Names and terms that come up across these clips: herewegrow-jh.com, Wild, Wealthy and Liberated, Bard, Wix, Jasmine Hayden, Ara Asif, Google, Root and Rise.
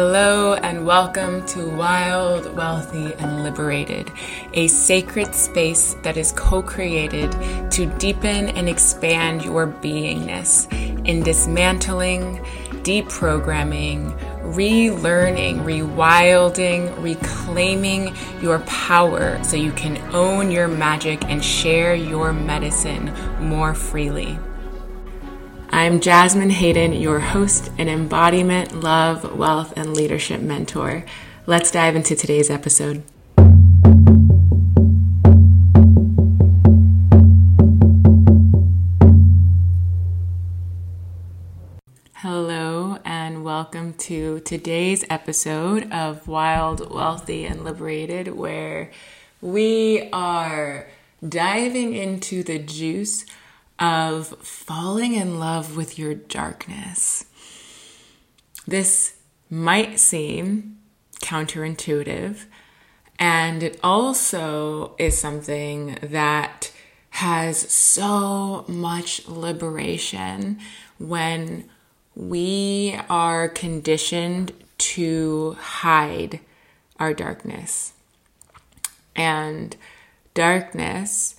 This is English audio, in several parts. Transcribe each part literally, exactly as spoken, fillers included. Hello and welcome to Wild, Wealthy and Liberated, a sacred space that is co-created to deepen and expand your beingness in dismantling, deprogramming, relearning, rewilding, reclaiming your power so you can own your magic and share your medicine more freely. I'm Jasmine Hayden, your host and embodiment, love, wealth, and leadership mentor. Let's dive into today's episode. Hello, and welcome to today's episode of Wild, Wealthy, and Liberated, where we are diving into the juice of falling in love with your darkness. This might seem counterintuitive, and it also is something that has so much liberation when we are conditioned to hide our darkness. And darkness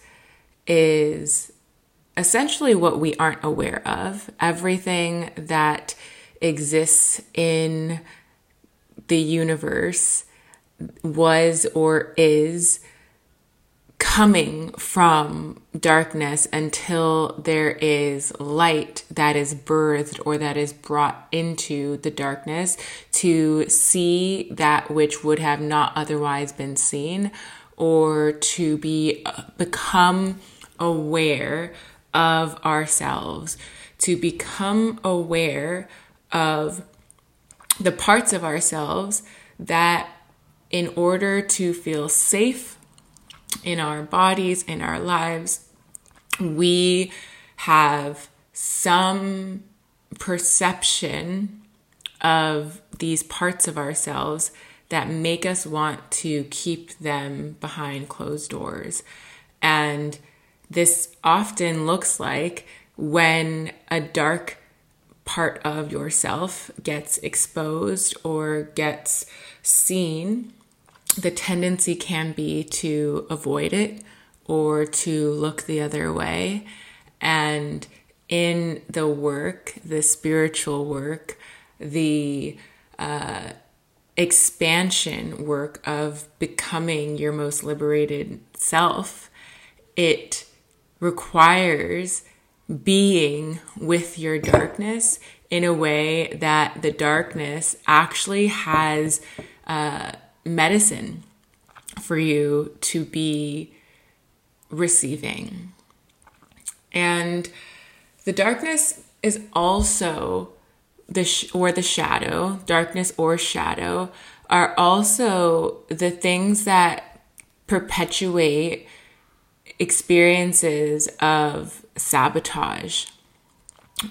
is essentially what we aren't aware of. Everything that exists in the universe was or is coming from darkness until there is light that is birthed or that is brought into the darkness to see that which would have not otherwise been seen, or to be become aware of ourselves, to become aware of the parts of ourselves that, in order to feel safe in our bodies, in our lives, we have some perception of these parts of ourselves that make us want to keep them behind closed doors. And this often looks like when a dark part of yourself gets exposed or gets seen, the tendency can be to avoid it or to look the other way. And in the work, the spiritual work, the uh, expansion work of becoming your most liberated self, it requires being with your darkness in a way that the darkness actually has uh, medicine for you to be receiving. And the darkness is also, the sh- or the shadow, darkness or shadow, are also the things that perpetuate experiences of sabotage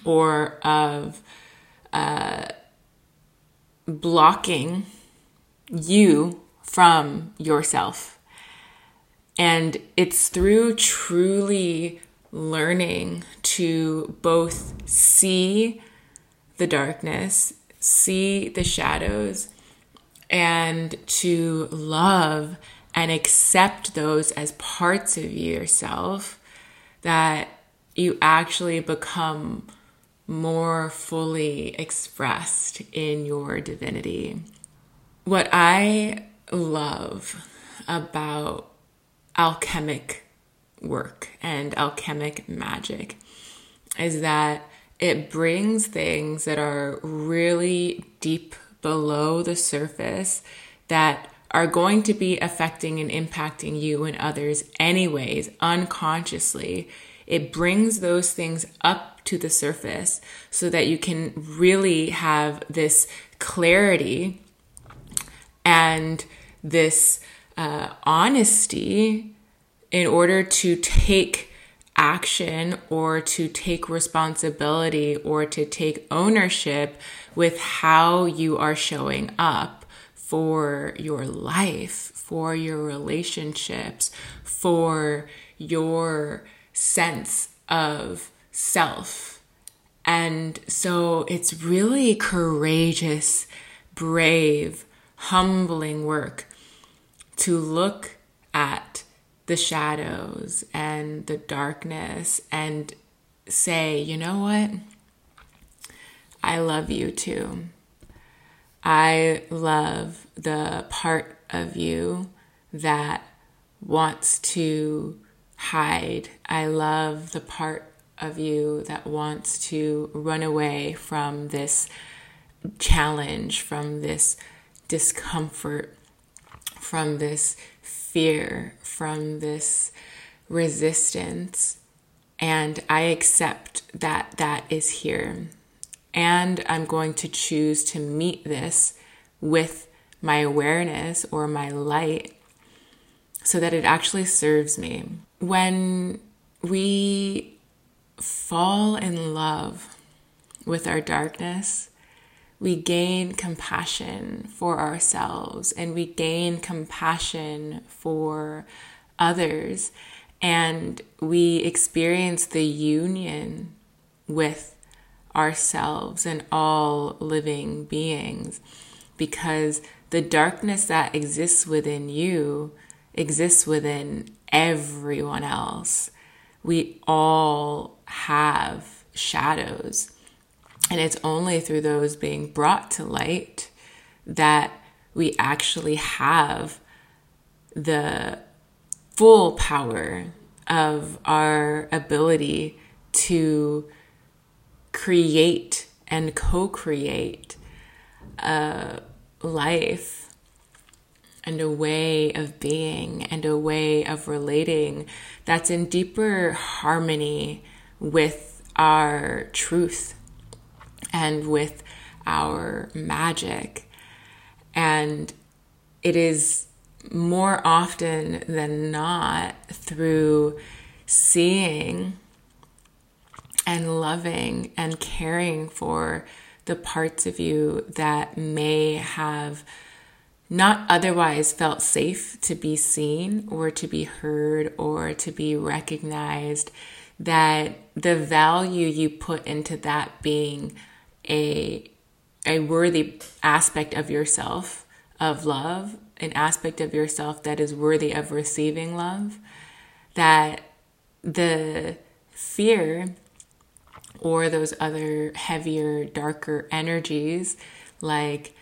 or of uh, blocking you from yourself. And it's through truly learning to both see the darkness, see the shadows, and to love and accept those as parts of yourself that you actually become more fully expressed in your divinity. What I love about alchemic work and alchemic magic is that it brings things that are really deep below the surface that are going to be affecting and impacting you and others anyways, unconsciously. It brings those things up to the surface so that you can really have this clarity and this uh, honesty in order to take action or to take responsibility or to take ownership with how you are showing up for your life, for your relationships, for your sense of self. And so it's really courageous brave, humbling work to look at the shadows and the darkness and say, you know what? I love you too. I love the part of you that wants to hide. I love the part of you that wants to run away from this challenge, from this discomfort, from this fear, from this resistance. And I accept that that is here. And I'm going to choose to meet this with my awareness or my light so that it actually serves me. When we fall in love with our darkness, we gain compassion for ourselves and we gain compassion for others. And we experience the union with ourselves and all living beings, because the darkness that exists within you exists within everyone else. We all have shadows, and it's only through those being brought to light that we actually have the full power of our ability to create and co-create a life and a way of being and a way of relating that's in deeper harmony with our truth and with our magic. And it is more often than not through seeing and loving and caring for the parts of you that may have not otherwise felt safe to be seen or to be heard or to be recognized, that the value you put into that being a, a worthy aspect of yourself, of love, an aspect of yourself that is worthy of receiving love, that the fear or those other heavier, darker energies like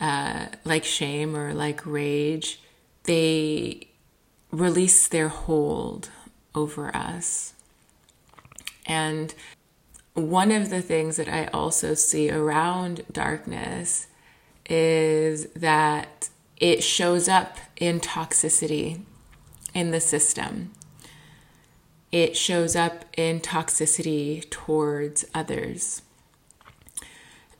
uh, like shame or like rage, they release their hold over us. And one of the things that I also see around darkness is that it shows up in toxicity in the system. It shows up in toxicity towards others.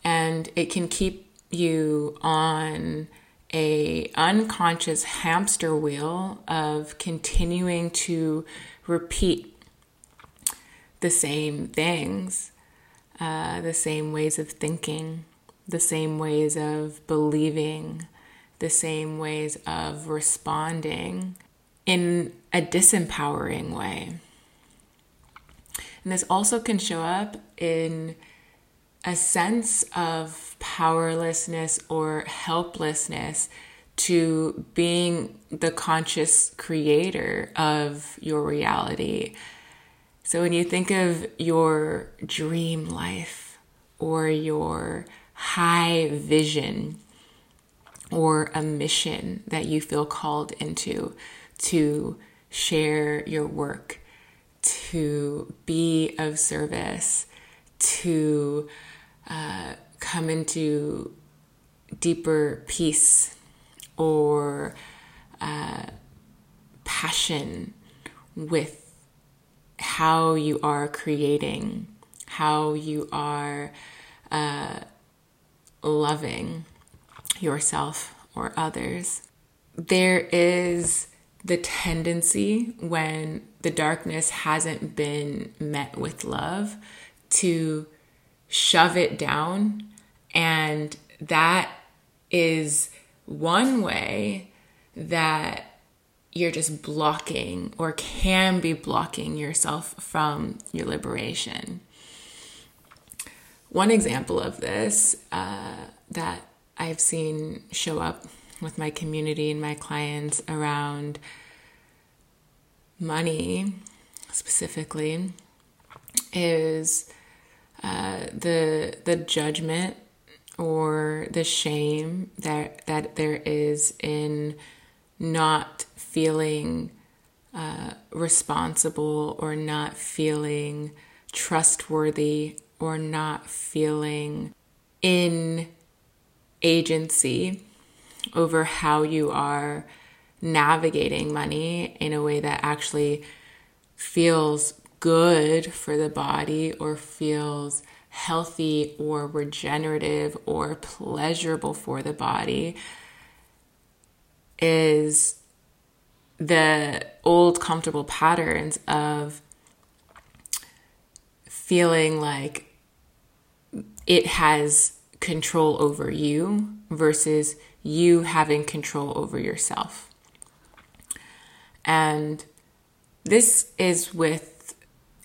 And it can keep you on a unconscious hamster wheel of continuing to repeat the same things, uh, the same ways of thinking, the same ways of believing, the same ways of responding in a disempowering way. And this also can show up in a sense of powerlessness or helplessness to being the conscious creator of your reality. So when you think of your dream life or your high vision or a mission that you feel called into, to share your work, to be of service, to uh, come into deeper peace or uh, passion with how you are creating, how you are uh, loving yourself or others. There is the tendency, when the darkness hasn't been met with love, to shove it down. And that is one way that you're just blocking or can be blocking yourself from your liberation. One example of this uh, that I've seen show up with my community and my clients around money specifically is uh, the the judgment or the shame that that there is in not feeling uh, responsible or not feeling trustworthy or not feeling in agency over how you are navigating money in a way that actually feels good for the body or feels healthy or regenerative or pleasurable for the body is the old comfortable patterns of feeling like it has control over you versus you having control over yourself. And this is with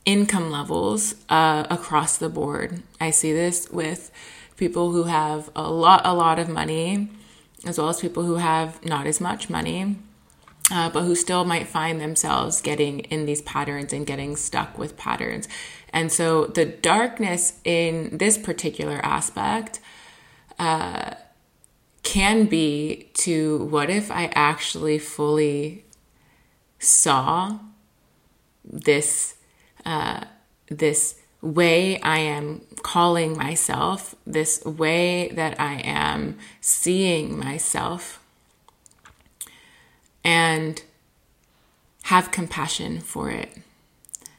income levels uh, across the board. I see this with people who have a lot, a lot of money, as well as people who have not as much money, uh, but who still might find themselves getting in these patterns and getting stuck with patterns. And so the darkness in this particular aspect uh, can be to, what if I actually fully saw this uh, this way I am calling myself, this way that I am seeing myself, and have compassion for it,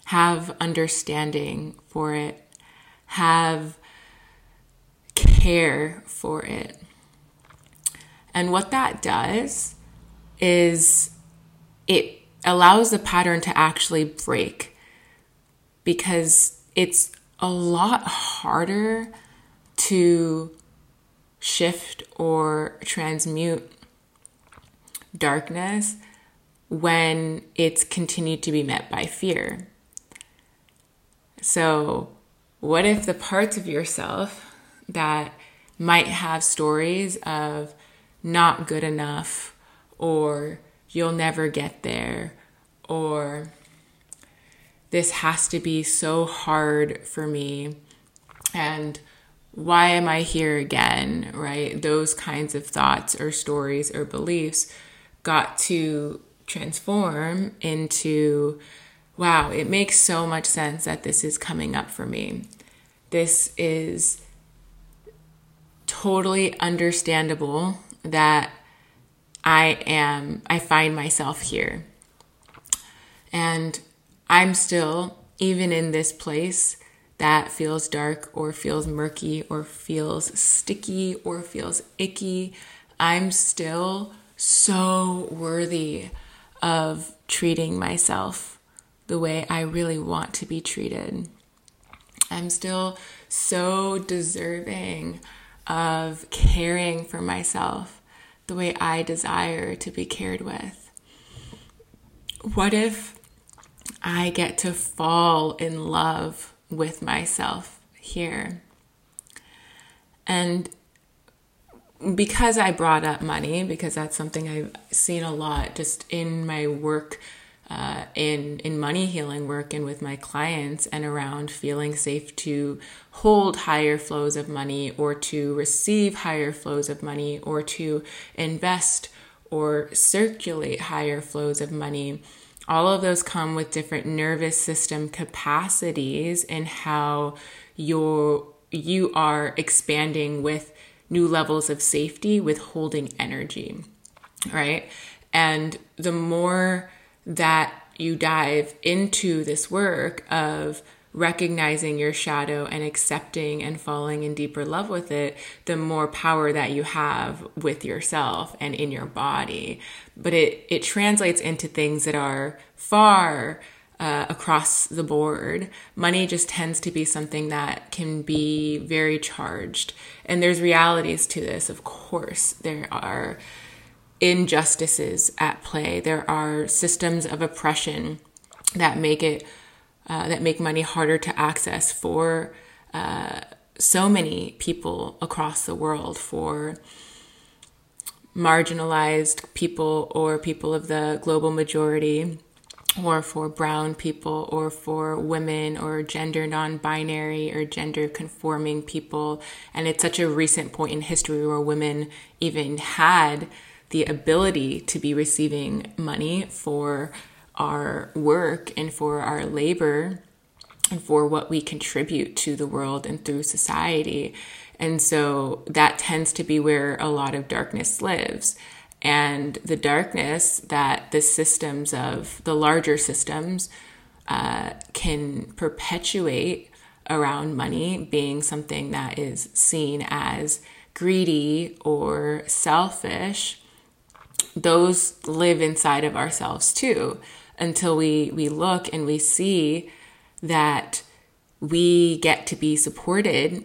have understanding for it, have care for it. And what that does is it allows the pattern to actually break, because it's a lot harder to shift or transmute darkness when it's continued to be met by fear. So what if the parts of yourself that might have stories of not good enough, or you'll never get there, or this has to be so hard for me, and why am I here again, right? Those kinds of thoughts or stories or beliefs got to transform into, wow, it makes so much sense that this is coming up for me. This is totally understandable that I am, I find myself here. And I'm still, even in this place that feels dark or feels murky or feels sticky or feels icky, I'm still so worthy of treating myself the way I really want to be treated. I'm still so deserving of caring for myself the way I desire to be cared with. What if I get to fall in love with myself here? And because I brought up money, because that's something I've seen a lot just in my work, uh, in, in money healing work and with my clients, and around feeling safe to hold higher flows of money or to receive higher flows of money or to invest or circulate higher flows of money. All of those come with different nervous system capacities and how you're, you are expanding with new levels of safety, with holding energy, right? And the more that you dive into this work of recognizing your shadow and accepting and falling in deeper love with it, the more power that you have with yourself and in your body. But it, it translates into things that are far uh, across the board. Money just tends to be something that can be very charged. And there's realities to this, of course. There are injustices at play. There are systems of oppression that make it, uh, that make money harder to access for uh, so many people across the world, for marginalized people or people of the global majority, or for brown people, or for women, or gender non-binary or gender conforming people. And it's such a recent point in history where women even had the ability to be receiving money for our work and for our labor and for what we contribute to the world and through society. And so that tends to be where a lot of darkness lives. And the darkness that the systems of the larger systems uh, can perpetuate around money being something that is seen as greedy or selfish, those live inside of ourselves too, until we, we look and we see that we get to be supported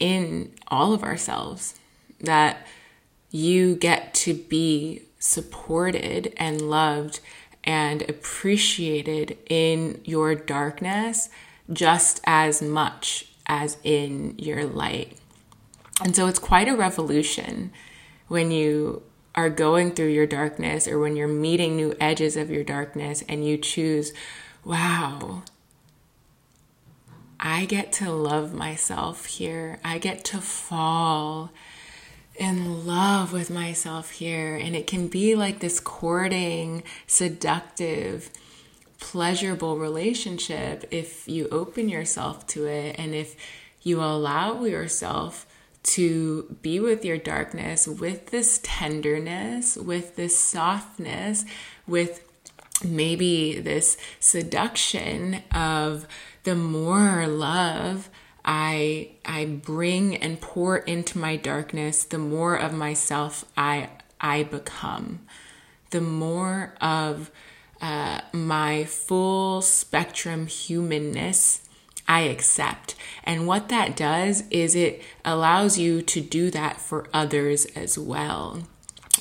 in all of ourselves, that you get to be supported and loved and appreciated in your darkness just as much as in your light. And so it's quite a revolution when you are going through your darkness, or when you're meeting new edges of your darkness and you choose, wow, I get to love myself here. I get to fall in love with myself here. And it can be like this courting, seductive, pleasurable relationship if you open yourself to it, and if you allow yourself to be with your darkness with this tenderness, with this softness, with maybe this seduction of the more love I I bring and pour into my darkness, the more of myself I I become, the more of uh, my full spectrum humanness I accept. And what that does is it allows you to do that for others as well,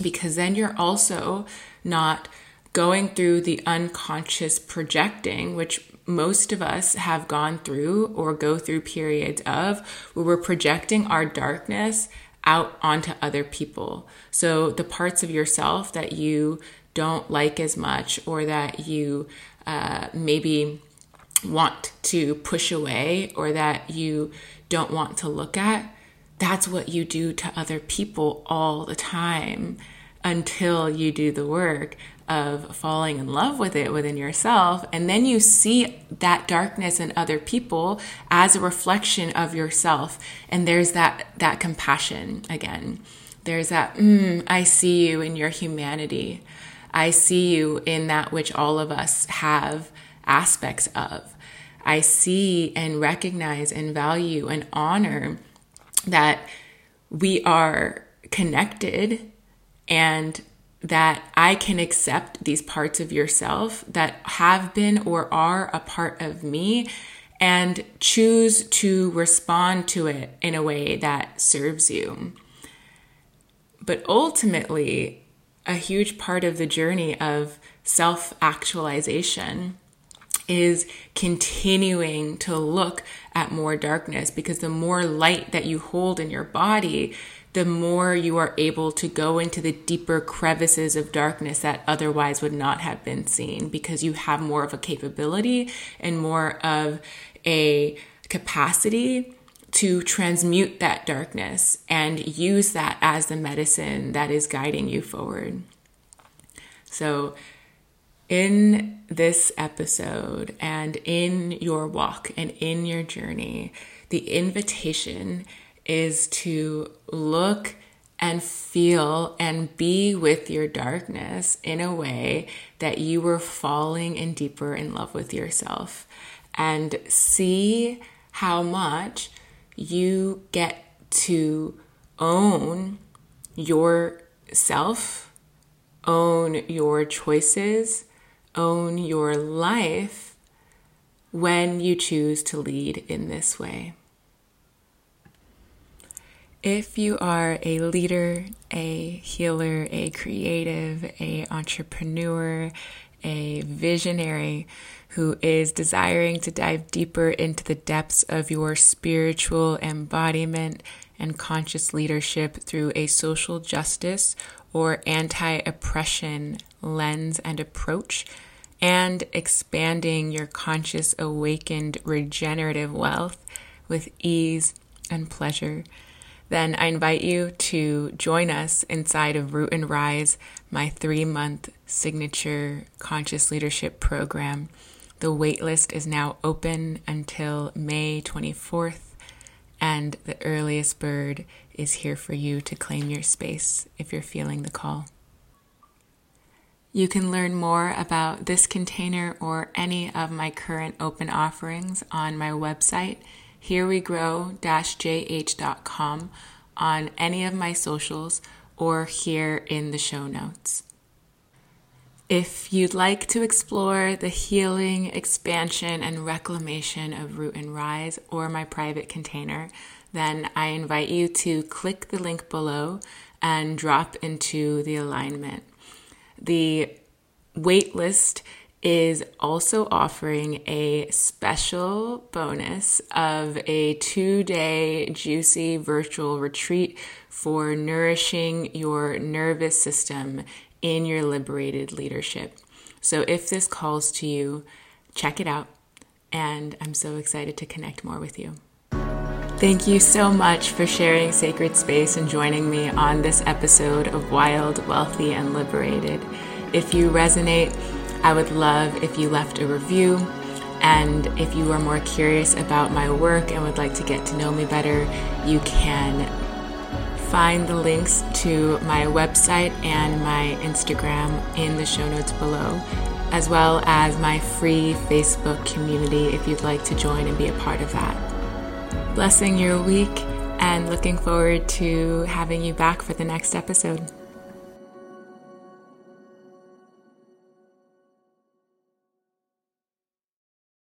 because then you're also not going through the unconscious projecting, which most of us have gone through or go through periods of, where we're projecting our darkness out onto other people. So the parts of yourself that you don't like as much, or that you uh, maybe want to push away, or that you don't want to look at, that's what you do to other people all the time, until you do the work of falling in love with it within yourself. And then you see that darkness in other people as a reflection of yourself. And there's that, that compassion again. There's that, mm, I see you in your humanity. I see you in that which all of us have aspects of. I see and recognize and value and honor that we are connected, and that I can accept these parts of yourself that have been or are a part of me, and choose to respond to it in a way that serves you. But ultimately, a huge part of the journey of self-actualization is continuing to look at more darkness, because the more light that you hold in your body, the more you are able to go into the deeper crevices of darkness that otherwise would not have been seen, because you have more of a capability and more of a capacity to transmute that darkness and use that as the medicine that is guiding you forward. So in this episode, and in your walk and in your journey, the invitation is to look and feel and be with your darkness in a way that you were falling in deeper in love with yourself, and see how much you get to own yourself, own your choices, own your life when you choose to lead in this way. If you are a leader, a healer, a creative, an entrepreneur, a visionary who is desiring to dive deeper into the depths of your spiritual embodiment and conscious leadership through a social justice or anti-oppression lens and approach, and expanding your conscious, awakened, regenerative wealth with ease and pleasure, then I invite you to join us inside of Root and Rise, my three-month signature conscious leadership program. The waitlist is now open until May twenty-fourth, and the earliest bird is here for you to claim your space if you're feeling the call. You can learn more about this container or any of my current open offerings on my website, here we grow dash j h dot com, on any of my socials, or here in the show notes. If you'd like to explore the healing, expansion, and reclamation of Root and Rise or my private container, then I invite you to click the link below and drop into the alignment. The waitlist is also offering a special bonus of a two-day juicy virtual retreat for nourishing your nervous system in your liberated leadership. So if this calls to you, check it out. And I'm so excited to connect more with you. Thank you so much for sharing sacred space and joining me on this episode of Wild, Wealthy, and Liberated. If you resonate, I would love if you left a review, and if you are more curious about my work and would like to get to know me better, you can find the links to my website and my Instagram in the show notes below, as well as my free Facebook community if you'd like to join and be a part of that. Blessing your week, and looking forward to having you back for the next episode.